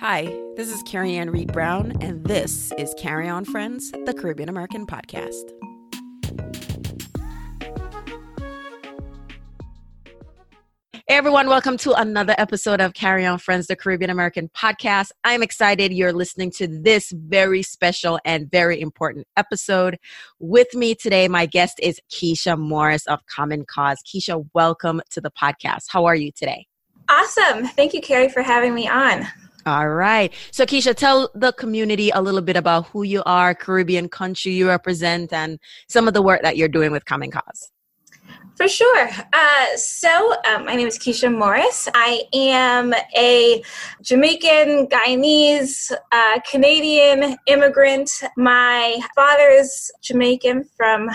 Hi, this is Carrie Ann Reed-Brown, and this is Carry On Friends, the Caribbean American podcast. Hey everyone, welcome to another episode of Carry On Friends, the Caribbean American podcast. I'm excited you're listening to this very special and very important episode. With me today, my guest is Keshia Morris of Common Cause. Keshia, welcome to the podcast. How are you today? Awesome. Thank you, Carrie, for having me on. All right. So Keshia, tell the community a little bit about who you are, Caribbean country you represent, and some of the work that you're doing with Common Cause. For sure. My name is Keshia Morris. I am a Jamaican, Guyanese, Canadian immigrant. My father is Jamaican from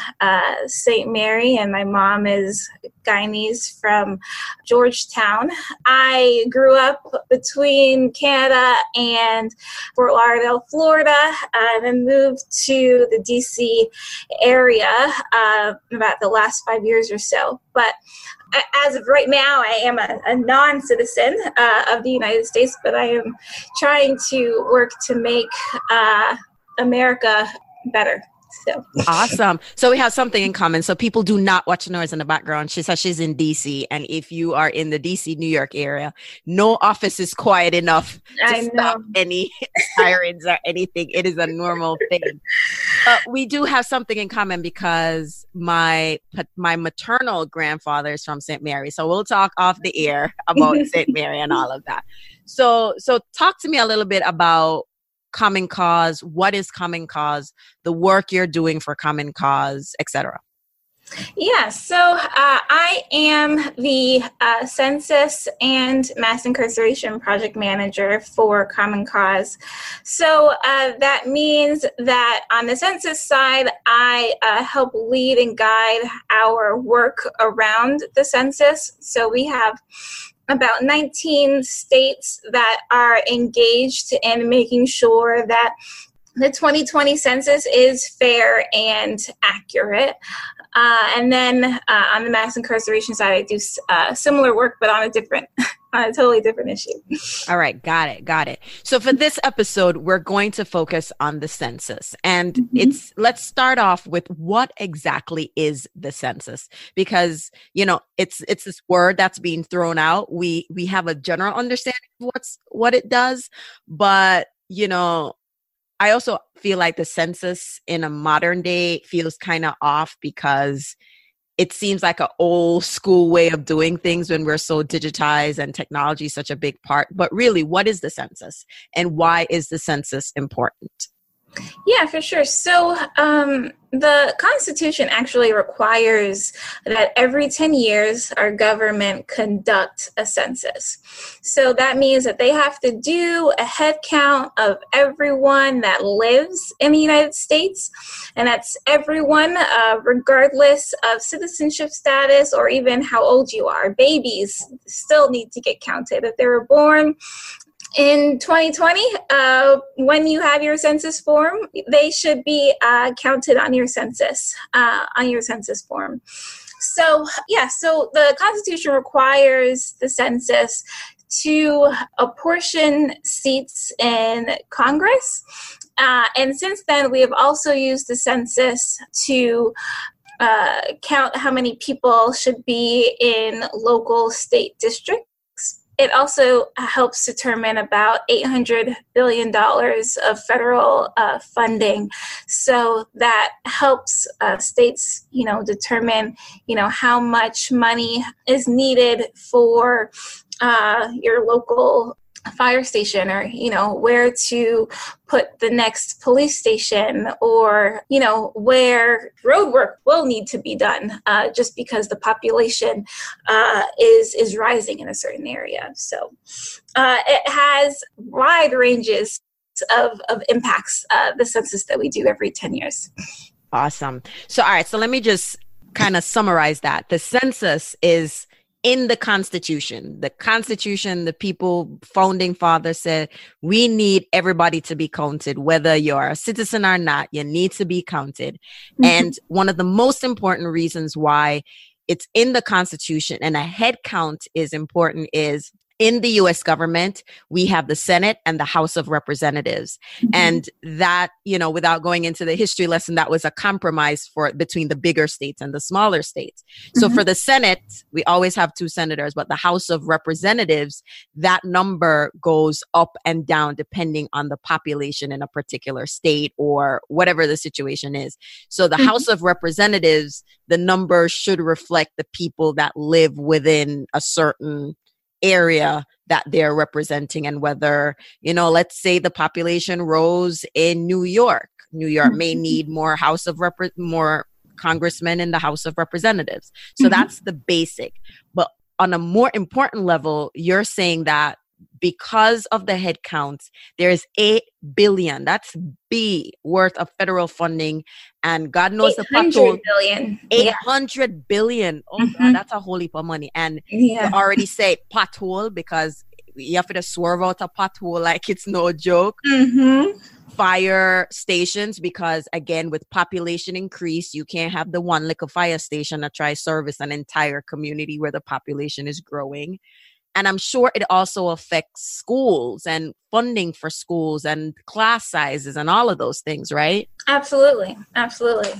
St. Mary, and my mom is Guyanese from Georgetown. I grew up between Canada and Fort Lauderdale, Florida, and moved to the D.C. area about the last 5 years or so. But as of right now, I am a non-citizen of the United States, but I am trying to work to make America better. So. Awesome. So we have something in common. So people do not watch noise in the background. She says she's in DC. And if you are in the DC, New York area, no office is quiet enough to stop any sirens or anything. It is a normal thing. But we do have something in common because my maternal grandfather is from St. Mary. So we'll talk off the air about St. Mary and all of that. So talk to me a little bit about Common Cause. What is Common Cause? The work you're doing for Common Cause, etc. Yeah, so I am the Census and Mass Incarceration Project Manager for Common Cause. So that means that on the Census side, I help lead and guide our work around the Census. So we have about 19 states that are engaged in making sure that the 2020 census is fair and accurate. And then on the mass incarceration side, I do similar work, but on a different, on a totally different issue. All right. Got it. So for this episode, we're going to focus on the census. And let's start off with what exactly is the census? Because, you know, it's this word that's being thrown out. We have a general understanding of what it does, but, you know, I also feel like the census in a modern day feels kind of off because it seems like an old school way of doing things when we're so digitized and technology is such a big part. But really, what is the census and why is the census important? Yeah, for sure. So the Constitution actually requires that every 10 years, our government conduct a census. So that means that they have to do a head count of everyone that lives in the United States. And that's everyone, regardless of citizenship status or even how old you are. Babies still need to get counted. If they were born in 2020, when you have your census form, they should be counted on your census form. So, yeah, so the Constitution requires the census to apportion seats in Congress. And since then, we have also used the census to count how many people should be in local state districts. It also helps determine about $800 billion of federal funding. So that helps states, you know, determine, you know, how much money is needed for your local fire station, or, you know, where to put the next police station, or, you know, where road work will need to be done just because the population is rising in a certain area. So it has wide ranges of impacts, the census that we do every 10 years. Awesome. So, all right. So let me just kind of summarize that. The census is in the Constitution. The Constitution, the people, founding fathers said, we need everybody to be counted, whether you're a citizen or not, you need to be counted. Mm-hmm. And one of the most important reasons why it's in the Constitution and a head count is important is in the U.S. government, we have the Senate and the House of Representatives. Mm-hmm. And that, you know, without going into the history lesson, that was a compromise for between the bigger states and the smaller states. Mm-hmm. So for the Senate, we always have two senators, but the House of Representatives, that number goes up and down depending on the population in a particular state or whatever the situation is. So the mm-hmm. House of Representatives, the number should reflect the people that live within a certain area that they're representing. And whether, you know, let's say the population rose in New York. New York mm-hmm. may need more more congressmen in the House of Representatives. So mm-hmm. that's the basic. But on a more important level, you're saying that because of the headcounts, there's $8 billion. That's B worth of federal funding, and God knows the pothole. $800 billion. Oh, mm-hmm. God, that's a whole heap of money. And you already say pothole because you have to swerve out a pothole like it's no joke. Mm-hmm. Fire stations, because again, with population increase, you can't have the one lick of fire station that tries service an entire community where the population is growing. And I'm sure it also affects schools and funding for schools and class sizes and all of those things, right? Absolutely. Absolutely.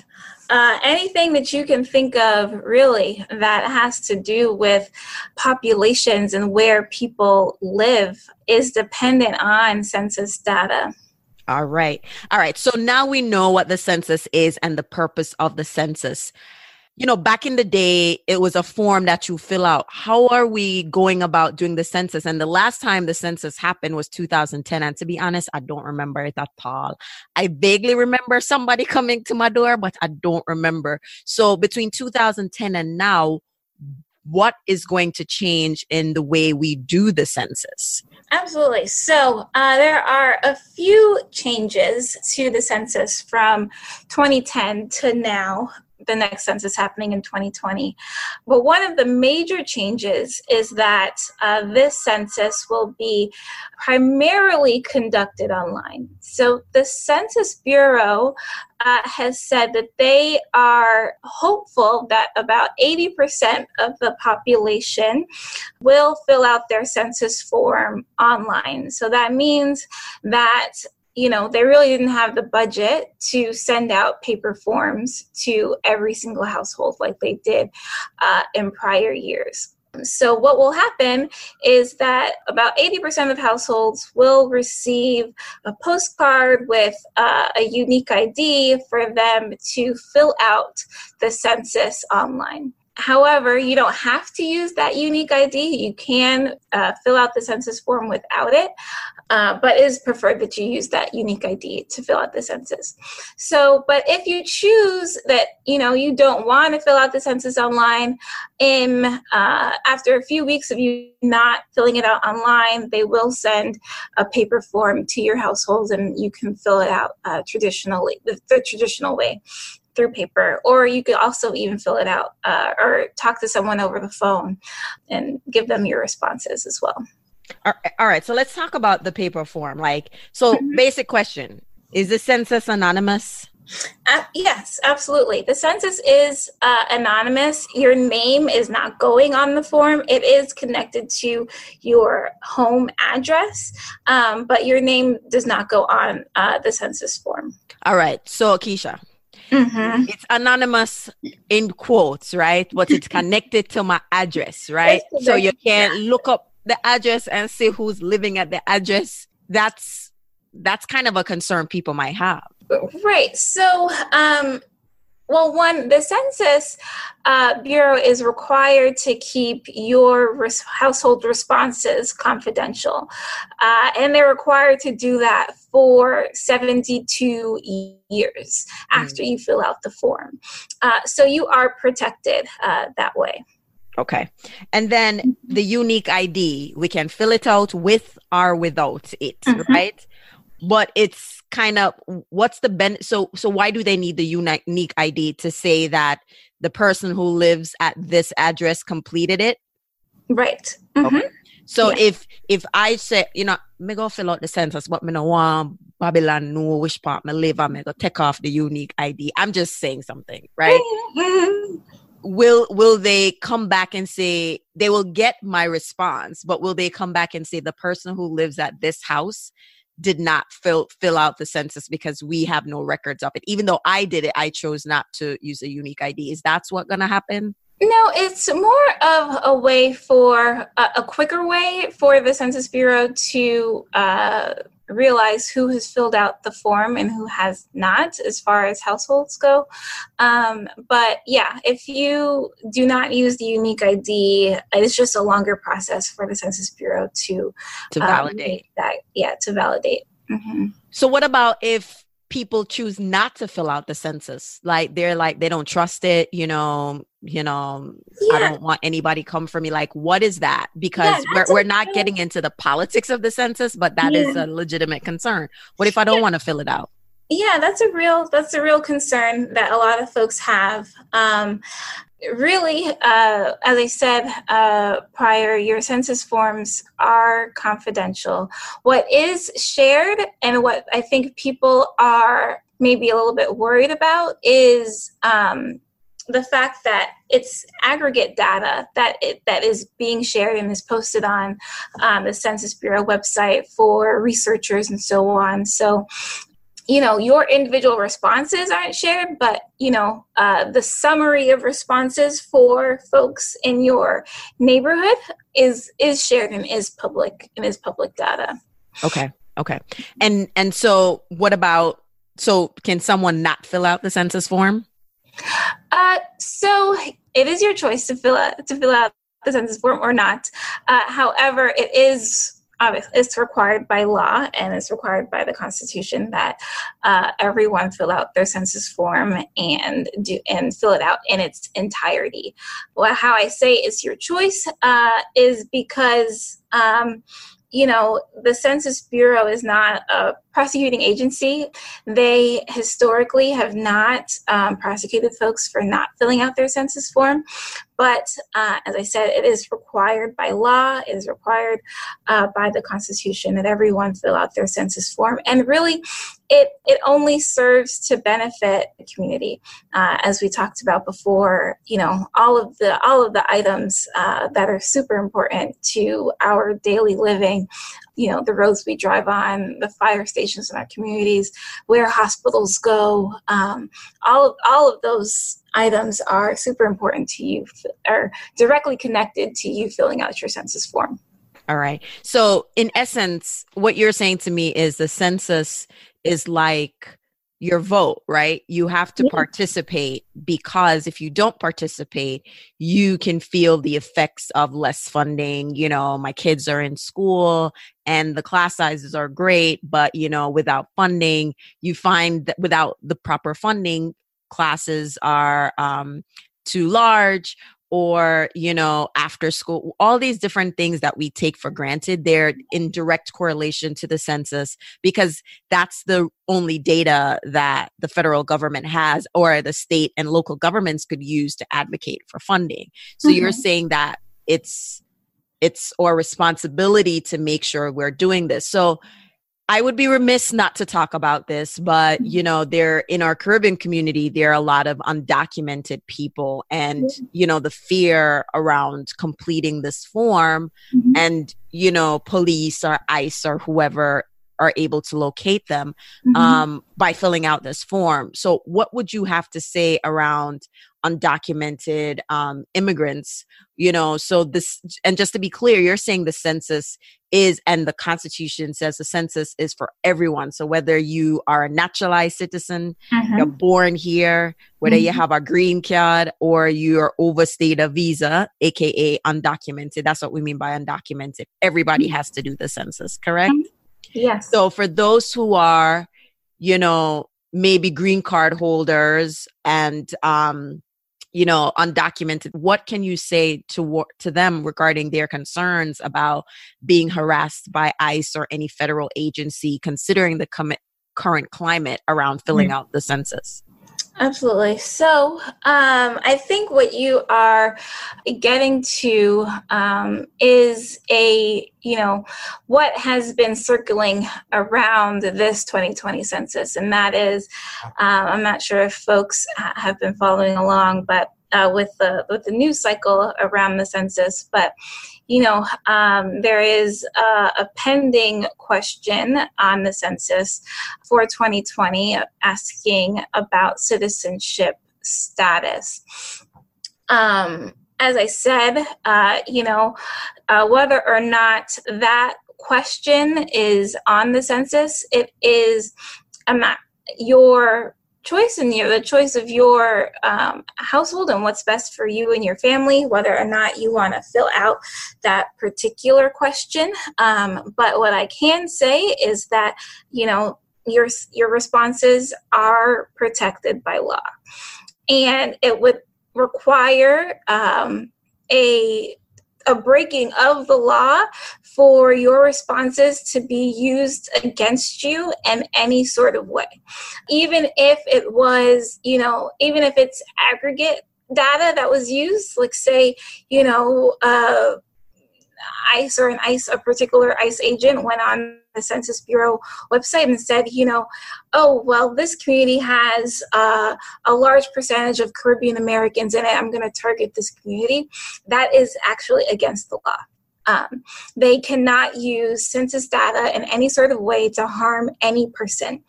Anything that you can think of, really, that has to do with populations and where people live is dependent on census data. All right. All right. So now we know what the census is and the purpose of the census. You know, back in the day, it was a form that you fill out. How are we going about doing the census? And the last time the census happened was 2010. And to be honest, I don't remember it at all. I vaguely remember somebody coming to my door, but I don't remember. So between 2010 and now, what is going to change in the way we do the census? Absolutely. So there are a few changes to the census from 2010 to now. The next census happening in 2020. But one of the major changes is that this census will be primarily conducted online. So the Census Bureau has said that they are hopeful that about 80% of the population will fill out their census form online. So that means that they really didn't have the budget to send out paper forms to every single household like they did in prior years. So what will happen is that about 80% of households will receive a postcard with a unique ID for them to fill out the census online. However, you don't have to use that unique ID. You can fill out the census form without it, but it is preferred that you use that unique ID to fill out the census. So, but if you choose that, you don't want to fill out the census online, after a few weeks of you not filling it out online, they will send a paper form to your household and you can fill it out traditionally, the traditional way, through paper, or you could also even fill it out or talk to someone over the phone and give them your responses as well. All right. So let's talk about the paper form. Mm-hmm. Basic question, is the census anonymous? Yes, absolutely. The census is anonymous. Your name is not going on the form. It is connected to your home address, but your name does not go on the census form. All right. So Keshia, mm-hmm. It's anonymous in quotes, right? But it's connected to my address, right? So you can't look up the address and see who's living at the address. That's kind of a concern people might have. Right. So, the Census Bureau is required to keep your household responses confidential, and they're required to do that for 72 years after you fill out the form. So you are protected that way. Okay. And then the unique ID, we can fill it out with or without it, mm-hmm. right? But it's kind of what's the benefit? So why do they need the unique ID to say that the person who lives at this address completed it? Right. Mm-hmm. Okay. So if I say, me go fill out the census, but me no want Babylon know which part me live, I'm going to take off the unique ID. I'm just saying something, right? Mm-hmm. will they come back and say, they will get my response, but will they come back and say the person who lives at this house did not fill out the census because we have no records of it? Even though I did it, I chose not to use a unique ID. Is that what's going to happen? No, it's more of a way for a quicker way for the Census Bureau to realize who has filled out the form and who has not, as far as households go. But yeah, if you do not use the unique ID, it's just a longer process for the Census Bureau to validate that. Yeah, to validate. Mm-hmm. So what about if people choose not to fill out the census? Like they're like, they don't trust it, I don't want anybody come for me. Like, what is that? Because we're not getting into the politics of the census, but that is a legitimate concern. What if I don't want to fill it out? Yeah, that's a real concern that a lot of folks have. Really, as I said prior, your census forms are confidential. What is shared and what I think people are maybe a little bit worried about is the fact that it's aggregate data that is being shared and is posted on the Census Bureau website for researchers and so on. So, your individual responses aren't shared, but, the summary of responses for folks in your neighborhood is shared and is public data. Okay. And so what about, can someone not fill out the census form? So it is your choice to fill out the census form or not. However, it is obviously, it's required by law and it's required by the Constitution that everyone fill out their census form and fill it out in its entirety. Well, how I say it's your choice is because the Census Bureau is not a prosecuting agency. They historically have not prosecuted folks for not filling out their census form. But as I said, it is required by law, it is required by the Constitution that everyone fill out their census form. And really, it only serves to benefit the community. As we talked about before, all of the items that are super important to our daily living, the roads we drive on, the fire stations in our communities, where hospitals go, all of those items are super important to you, are directly connected to you filling out your census form. All right. So in essence, what you're saying to me is the census is like your vote, right? You have to participate, because if you don't participate, you can feel the effects of less funding. My kids are in school and the class sizes are great, but without funding, you find that without the proper funding, classes are too large, or, after school, all these different things that we take for granted, they're in direct correlation to the census, because that's the only data that the federal government has, or the state and local governments could use to advocate for funding. So you're saying that it's our responsibility to make sure we're doing this. So I would be remiss not to talk about this, but there in our Caribbean community, there are a lot of undocumented people, and the fear around completing this form, and police or ICE or whoever are able to locate them by filling out this form. So, what would you have to say around undocumented immigrants? So this, and just to be clear, you're saying the census is, and the Constitution says the census is for everyone. So whether you are a naturalized citizen, you're born here, whether you have a green card, or you're overstayed a visa, aka undocumented. That's what we mean by undocumented. Everybody has to do the census, correct? Yes. So for those who are, maybe green card holders and, undocumented, what can you say to them regarding their concerns about being harassed by ICE or any federal agency, considering the current climate around filling out the census? Absolutely. So I think what you are getting to is what has been circling around this 2020 census. And that is, I'm not sure if folks have been following along, but with the news cycle around the census. But, you know, there is a pending question on the census for 2020 asking about citizenship status. As I said, you know, whether or not that question is on the census, it is your choice and the choice of your household and what's best for you and your family, whether or not you want to fill out that particular question. But what I can say is that, you know, your responses are protected by law, and it would require a breaking of the law for your responses to be used against you in any sort of way. Even if it was, you know, even if it's aggregate data that was used, like say, you know, ICE or a particular ICE agent went on the Census Bureau website and said, you know, oh, well, this community has a large percentage of Caribbean Americans in it. I'm going to target this community. That is actually against the law. They cannot use census data in any sort of way to harm any person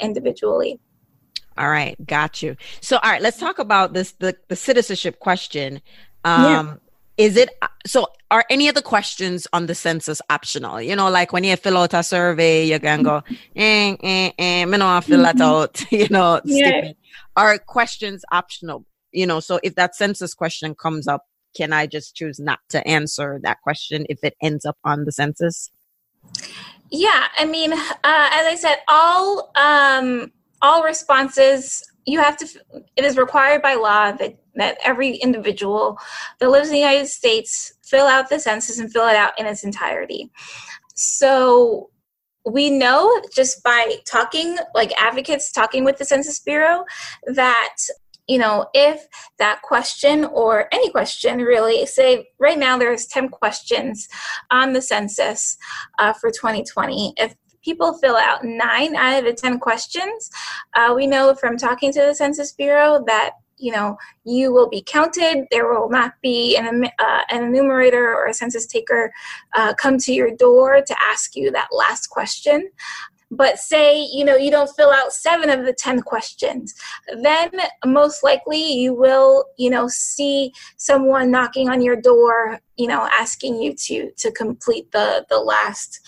individually. All right. Got you. So, all right, let's talk about this, the citizenship question. Is it, so are any of the questions on the census optional? You know, like when you fill out a survey, you can go, me no fill that out, you know, stupid. Are questions optional? You know, so if that census question comes up, can I just choose not to answer that question if it ends up on the census? Yeah. I mean, as I said, all responses, you have to, it is required by law that every individual that lives in the United States fill out the census and fill it out in its entirety. So we know just by talking, like advocates talking with the Census Bureau, that, you know, if that question or any question really, say right now there's 10 questions on the census for 2020. If people fill out 9 out of the 10 questions, we know from talking to the Census Bureau that, you know, you will be counted. There will not be an enumerator or a census taker come to your door to ask you that last question. But say, you know, you don't fill out 7 of the 10 questions, then most likely you will, you know, see someone knocking on your door, you know, asking you to complete the last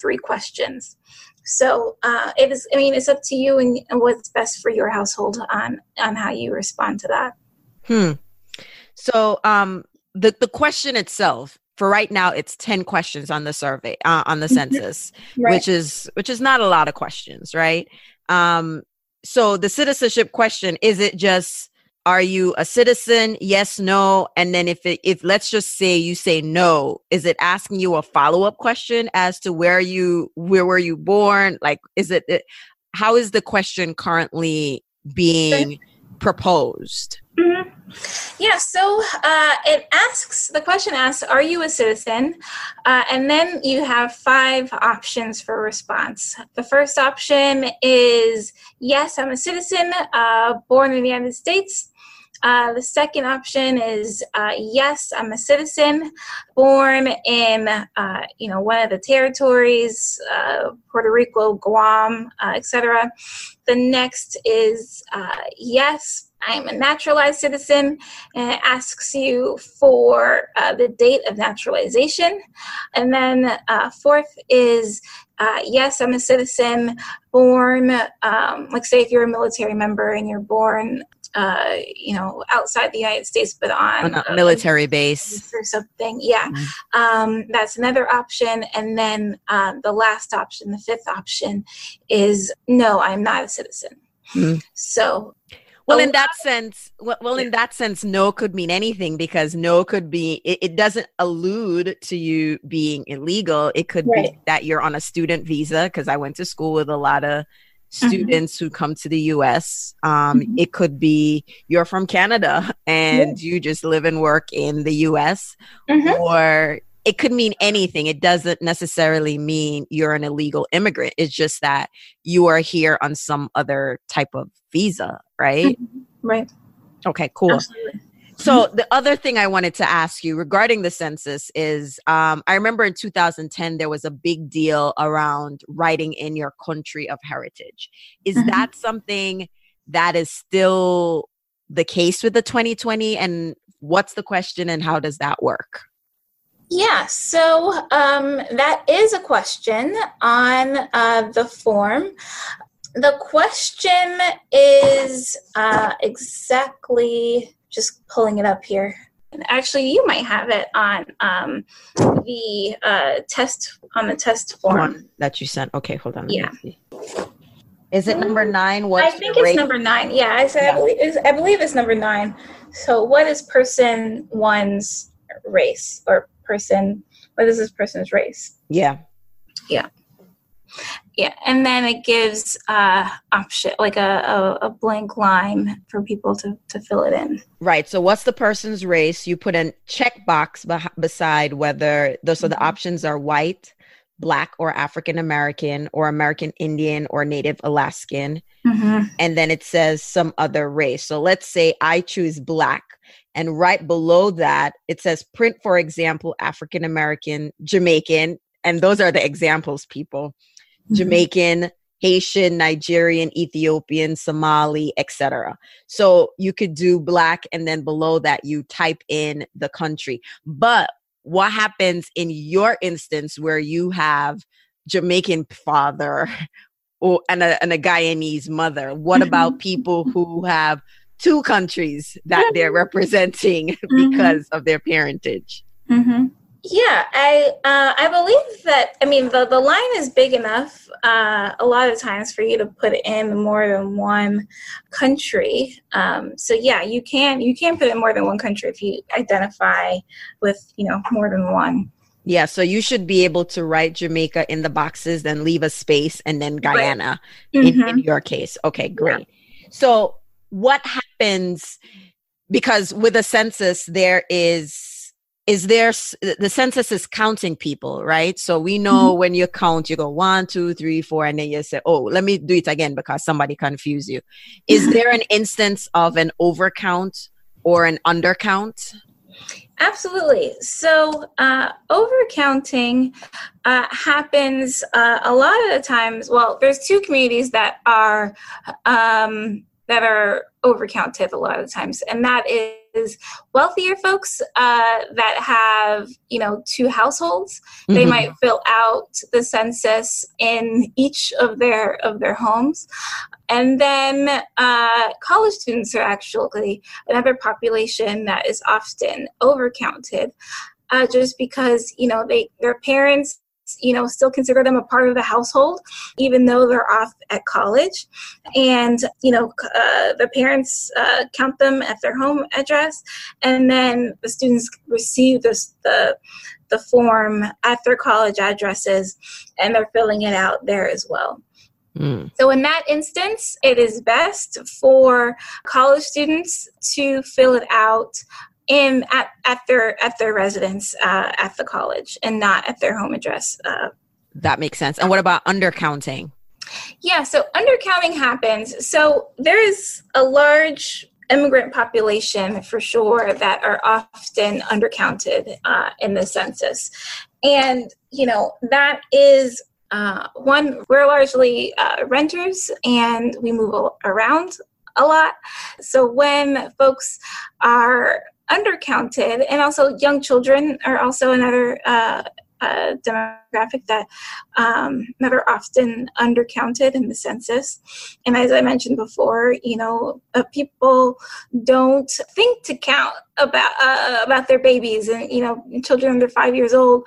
3 questions. So it is, I mean, it's up to you and what's best for your household on how you respond to that. So the question itself, for right now, it's 10 questions on the survey, on the census, which is not a lot of questions, right? So the citizenship question, is it just, are you a citizen? Yes, no. And then if let's just say you say no, is it asking you a follow-up question as to where were you born? Like, is it how is the question currently being proposed? Yeah, so the question asks, are you a citizen? And then you have 5 options for response. The first option is, yes, I'm a citizen, born in the United States. The second option is, yes, I'm a citizen, born in, you know, one of the territories, Puerto Rico, Guam, etc. The next is, yes, I'm a naturalized citizen, and it asks you for the date of naturalization. And then fourth is, yes, I'm a citizen, born, like say if you're a military member and you're born, you know, outside the United States, but on a military base or something. Yeah. That's another option. And then the last option, the fifth option is, no, I'm not a citizen. So, well, in that sense, no could mean anything, because no could be, it doesn't allude to you being illegal. It could be that you're on a student visa, because I went to school with a lot of students who come to the U.S. It could be you're from Canada and you just live and work in the U.S. Or it could mean anything. It doesn't necessarily mean you're an illegal immigrant. It's just that you are here on some other type of visa, right? Right. Okay, cool. Absolutely. So the other thing I wanted to ask you regarding the census is, I remember in 2010, there was a big deal around writing in your country of heritage. Is that something that is still the case with the 2020? And what's the question and how does that work? Yeah, so that is a question on the form. The question is exactly... just pulling it up here. Actually, you might have it on the test form that you sent. Okay, hold on. Yeah. Is it number 9? What I think it's number 9. Yeah, I said I believe it's number 9. So, what is person one's race or person? What is this person's race? Yeah. Yeah. Yeah, and then it gives option like a blank line for people to fill it in. Right. So what's the person's race? You put a checkbox beside whether those so the options are white, black, or African American, or American Indian, or Native Alaskan, and then it says some other race. So let's say I choose black, and right below that it says print, for example, African American, Jamaican, and those are the examples, people. Jamaican, Haitian, Nigerian, Ethiopian, Somali, etc. So you could do black and then below that you type in the country. But what happens in your instance where you have Jamaican father or, and a Guyanese mother? What about people who have two countries that they're representing because of their parentage? Yeah, I believe that, I mean, the line is big enough a lot of times for you to put in more than one country. So yeah, you can put in more than one country if you identify with, you know, more than one. Yeah, so you should be able to write Jamaica in the boxes, then leave a space, and then Guyana in your case. Okay, great. Yeah. So what happens, because with a census there is the census is counting people, right? So we know when you count, you go 1, 2, 3, 4, and then you say, oh, let me do it again because somebody confused you. Is there an instance of an overcount or an undercount? Absolutely. So overcounting happens a lot of the times. Well, there's two communities that are overcounted a lot of the times, and that is wealthier folks that have, you know, two households. They might fill out the census in each of their homes. And then college students are actually another population that is often overcounted just because, you know, their parents, you know, still consider them a part of the household, even though they're off at college. And, you know, the parents count them at their home address. And then the students receive the form at their college addresses, and they're filling it out there as well. So in that instance, it is best for college students to fill it out at their residence at the college and not at their home address. That makes sense. And what about undercounting? Yeah, so undercounting happens. So there is a large immigrant population for sure that are often undercounted in the census. And, you know, that is one, we're largely renters and we move around a lot. So when folks are undercounted, and also young children are also another demographic that are often undercounted in the census. And as I mentioned before, you know, people don't think to count about their babies and, you know, children under 5 years old,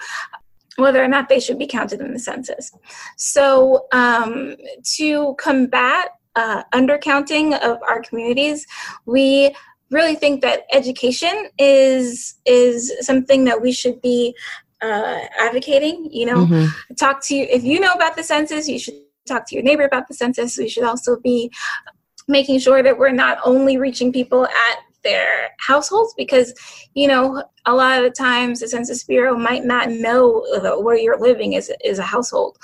whether or not they should be counted in the census. So to combat undercounting of our communities, we really think that education is something that we should be advocating, you know. Talk to you, if you know about the census, you should talk to your neighbor about the census. We should also be making sure that we're not only reaching people at their households, because, you know, a lot of the times the Census Bureau might not know where you're living is a household.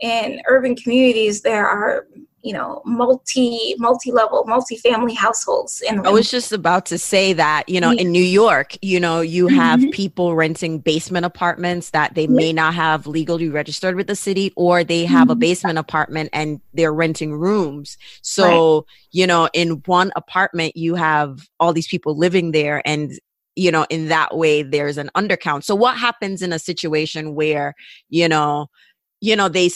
In urban communities, there are you know, multi-level, multi-family households. In I was just about to say that, you know, in New York, you know, you have people renting basement apartments that they may not have legally registered with the city, or they have a basement apartment and they're renting rooms. So, you know, in one apartment, you have all these people living there, and you know, in that way, there's an undercount. So what happens in a situation where, you know, a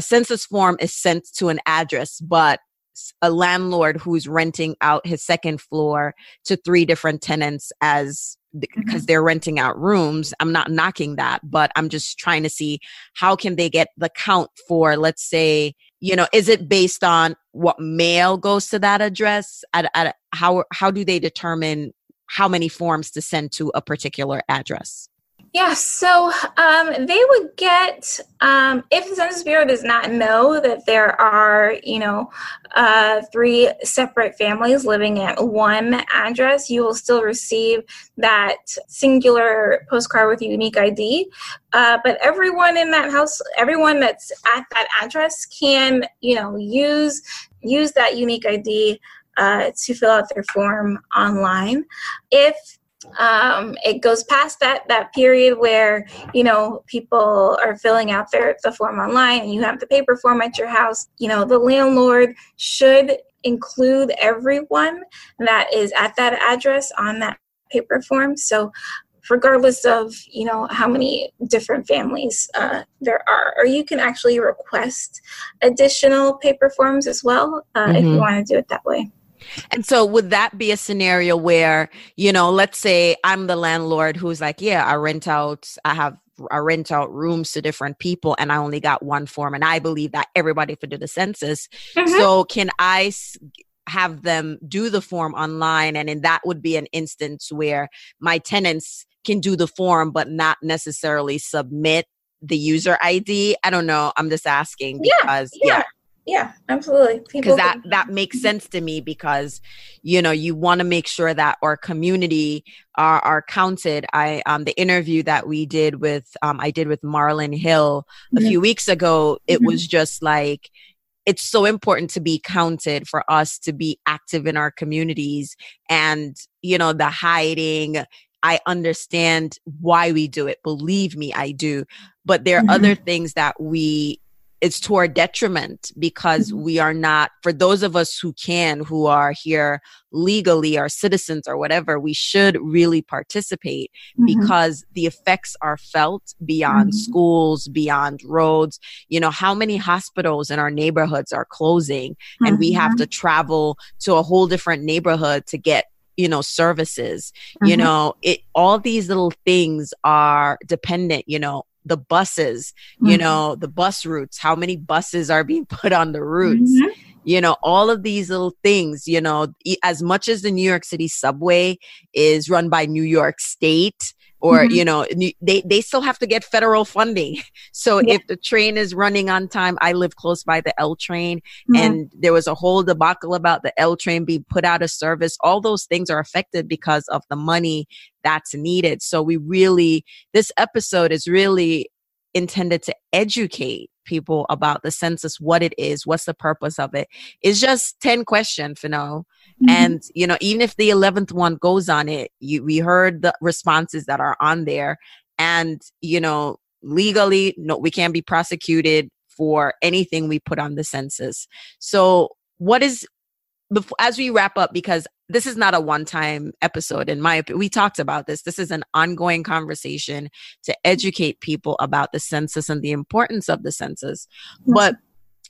census form is sent to an address, but a landlord who's renting out his second floor to 3 different tenants as because they're renting out rooms. I'm not knocking that, but I'm just trying to see how can they get the count for, let's say, you know, is it based on what mail goes to that address? How do they determine how many forms to send to a particular address? Yeah, so they would get, if the Census Bureau does not know that there are, you know, 3 separate families living at one address, you will still receive that singular postcard with a unique ID. But everyone in that house, everyone that's at that address can, you know, use that unique ID to fill out their form online. If it goes past that period where, you know, people are filling out the form online and you have the paper form at your house, you know, the landlord should include everyone that is at that address on that paper form. So regardless of, you know, how many different families there are, or you can actually request additional paper forms as well if you want to do it that way. And so would that be a scenario where, you know, let's say I'm the landlord who's like, yeah, I rent out rooms to different people and I only got one form and I believe that everybody could do the census. So can I have them do the form online? And then that would be an instance where my tenants can do the form, but not necessarily submit the user ID. I don't know. I'm just asking because Yeah, absolutely. Because that makes sense to me because, you know, you want to make sure that our community are counted. The interview that we did with Marlon Hill a few weeks ago, it was just like, it's so important to be counted for us to be active in our communities and, you know, the hiding. I understand why we do it. Believe me, I do. But there are other things that it's to our detriment because we are not, for those of us who are here legally or citizens or whatever, we should really participate because the effects are felt beyond schools, beyond roads. You know, how many hospitals in our neighborhoods are closing and we have to travel to a whole different neighborhood to get, you know, services, you know, all these little things are dependent, you know, the buses, you know, the bus routes, how many buses are being put on the routes, you know, all of these little things, you know, as much as the New York City subway is run by New York State or, you know, they still have to get federal funding. So if the train is running on time, I live close by the L train and there was a whole debacle about the L train being put out of service. All those things are affected because of the money that's needed. So this episode is really intended to educate people about the census, what it is, what's the purpose of it. It's just 10 questions, you know. And, you know, even if the 11th one goes on it, we heard the responses that are on there. And, you know, legally, no, we can't be prosecuted for anything we put on the census. So as we wrap up, because this is not a one-time episode, in my opinion, we talked about this. This is an ongoing conversation to educate people about the census and the importance of the census. But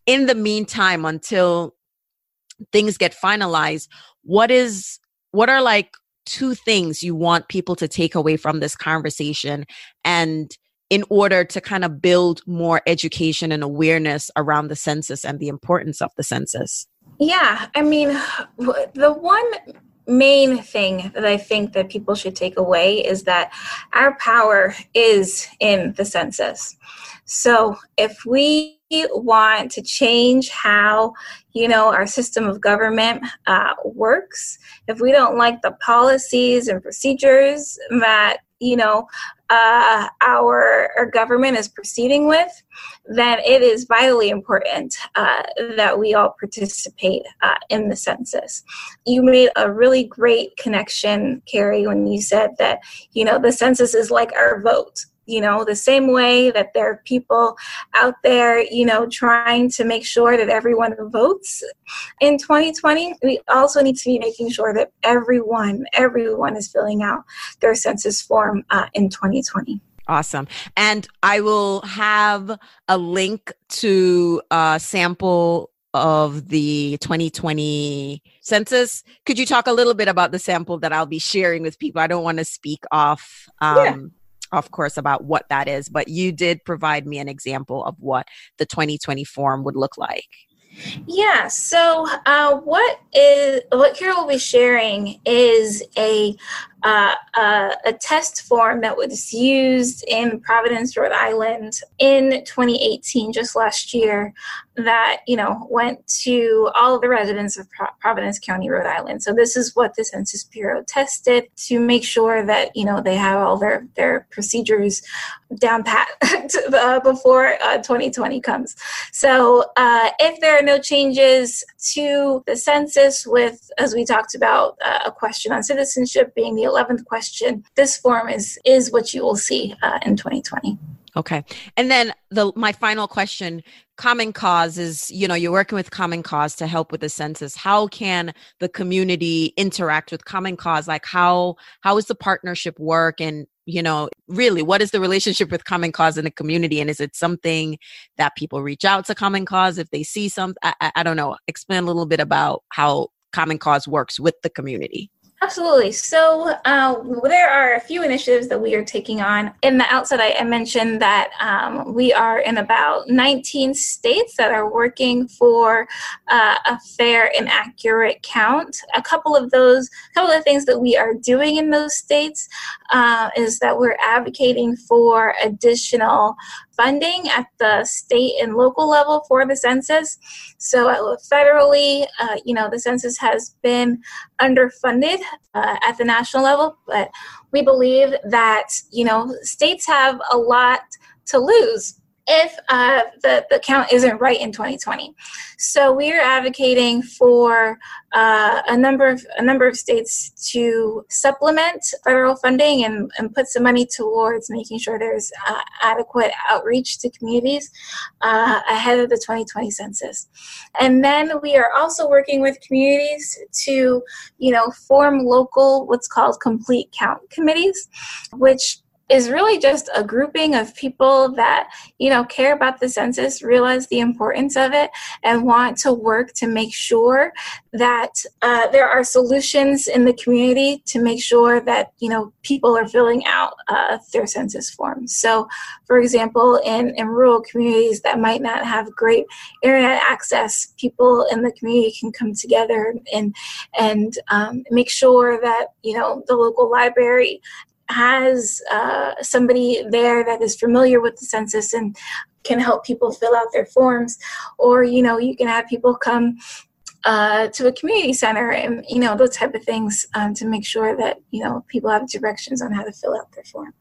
in the meantime, until things get finalized, what are like 2 things you want people to take away from this conversation and in order to kind of build more education and awareness around the census and the importance of the census? Yeah, I mean, the one main thing that I think that people should take away is that our power is in the census. So if we want to change how, you know, our system of government works, if we don't like the policies and procedures that, you know, our government is proceeding with, then it is vitally important that we all participate in the census. You made a really great connection, Carrie, when you said that, you know, the census is like our vote. You know, the same way that there are people out there, you know, trying to make sure that everyone votes in 2020, we also need to be making sure that everyone is filling out their census form in 2020. Awesome. And I will have a link to a sample of the 2020 census. Could you talk a little bit about the sample that I'll be sharing with people? I don't want to speak off. Of course, about what that is, but you did provide me an example of what the 2020 form would look like. Yeah, so what Carrie will be sharing is a test form that was used in Providence, Rhode Island in 2018, just last year, that, you know, went to all of the residents of Providence County, Rhode Island. So this is what the Census Bureau tested to make sure that, you know, they have all their procedures down pat before 2020 comes. So if there are no changes to the census with, as we talked about, a question on citizenship being the 11th question, this form is what you will see in 2020. Okay. And then my final question, Common Cause is, you know, you're working with Common Cause to help with the census. How can the community interact with Common Cause? Like how is the partnership work? And, you know, really, what is the relationship with Common Cause in the community? And is it something that people reach out to Common Cause if they see something? I don't know. Explain a little bit about how Common Cause works with the community. Absolutely. So there are a few initiatives that we are taking on. In the outset, I mentioned that we are in about 19 states that are working for a fair and accurate count. A couple of things that we are doing in those states is that we're advocating for additional funding at the state and local level for the census. So federally, you know, the census has been underfunded at the national level, but we believe that, you know, states have a lot to lose if the count isn't right in 2020. So we're advocating for a number of states to supplement federal funding and put some money towards making sure there's adequate outreach to communities ahead of the 2020 census. And then we are also working with communities to, you know, form local what's called complete count committees, which is really just a grouping of people that, you know, care about the census, realize the importance of it, and want to work to make sure that there are solutions in the community to make sure that, you know, people are filling out their census forms. So, for example, in rural communities that might not have great internet access, people in the community can come together and make sure that, you know, the local library has somebody there that is familiar with the census and can help people fill out their forms. Or, you know, you can have people come to a community center and, you know, those type of things to make sure that, you know, people have directions on how to fill out their form.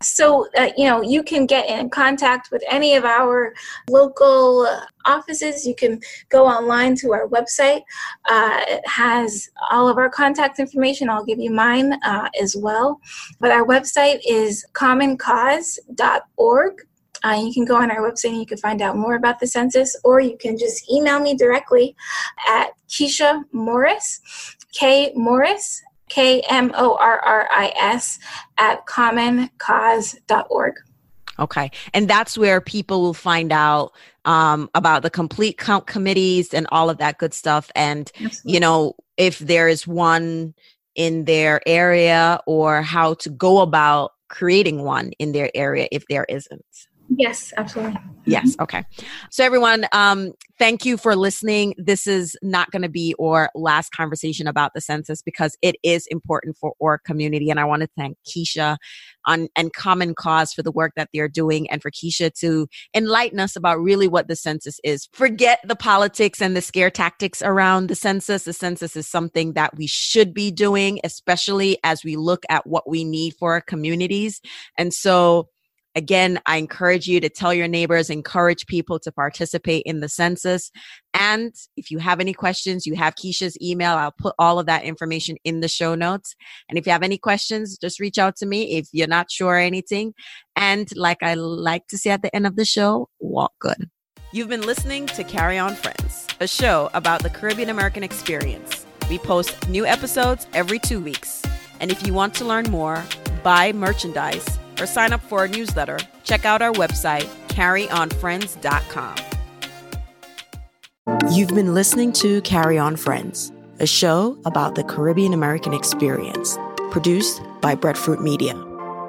So, you know, you can get in contact with any of our local offices. You can go online to our website. It has all of our contact information. I'll give you mine as well. But our website is commoncause.org. You can go on our website and you can find out more about the census, or you can just email me directly at Keshia Morris, KMORRIS @commoncause.org. Okay. And that's where people will find out about the complete count committees and all of that good stuff. And, Absolutely. You know, if there is one in their area, or how to go about creating one in their area if there isn't. Yes, absolutely. Yes. Okay. So everyone, thank you for listening. This is not going to be our last conversation about the census because it is important for our community. And I want to thank Keshia and Common Cause for the work that they're doing and for Keshia to enlighten us about really what the census is. Forget the politics and the scare tactics around the census. The census is something that we should be doing, especially as we look at what we need for our communities. And so again, I encourage you to tell your neighbors, encourage people to participate in the census. And if you have any questions, you have Keshia's email. I'll put all of that information in the show notes. And if you have any questions, just reach out to me if you're not sure or anything. And like I like to say at the end of the show, walk good. You've been listening to Carry On Friends, a show about the Caribbean American experience. We post new episodes every 2 weeks. And if you want to learn more, buy merchandise, or sign up for our newsletter, check out our website, CarryOnFriends.com. You've been listening to Carry On Friends, a show about the Caribbean American experience, produced by Breadfruit Media.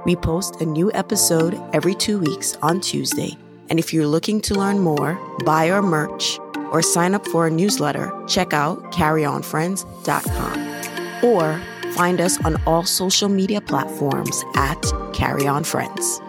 We post a new episode every 2 weeks on Tuesday, and if you're looking to learn more, buy our merch, or sign up for our newsletter, check out CarryOnFriends.com. Or find us on all social media platforms at Carry On Friends.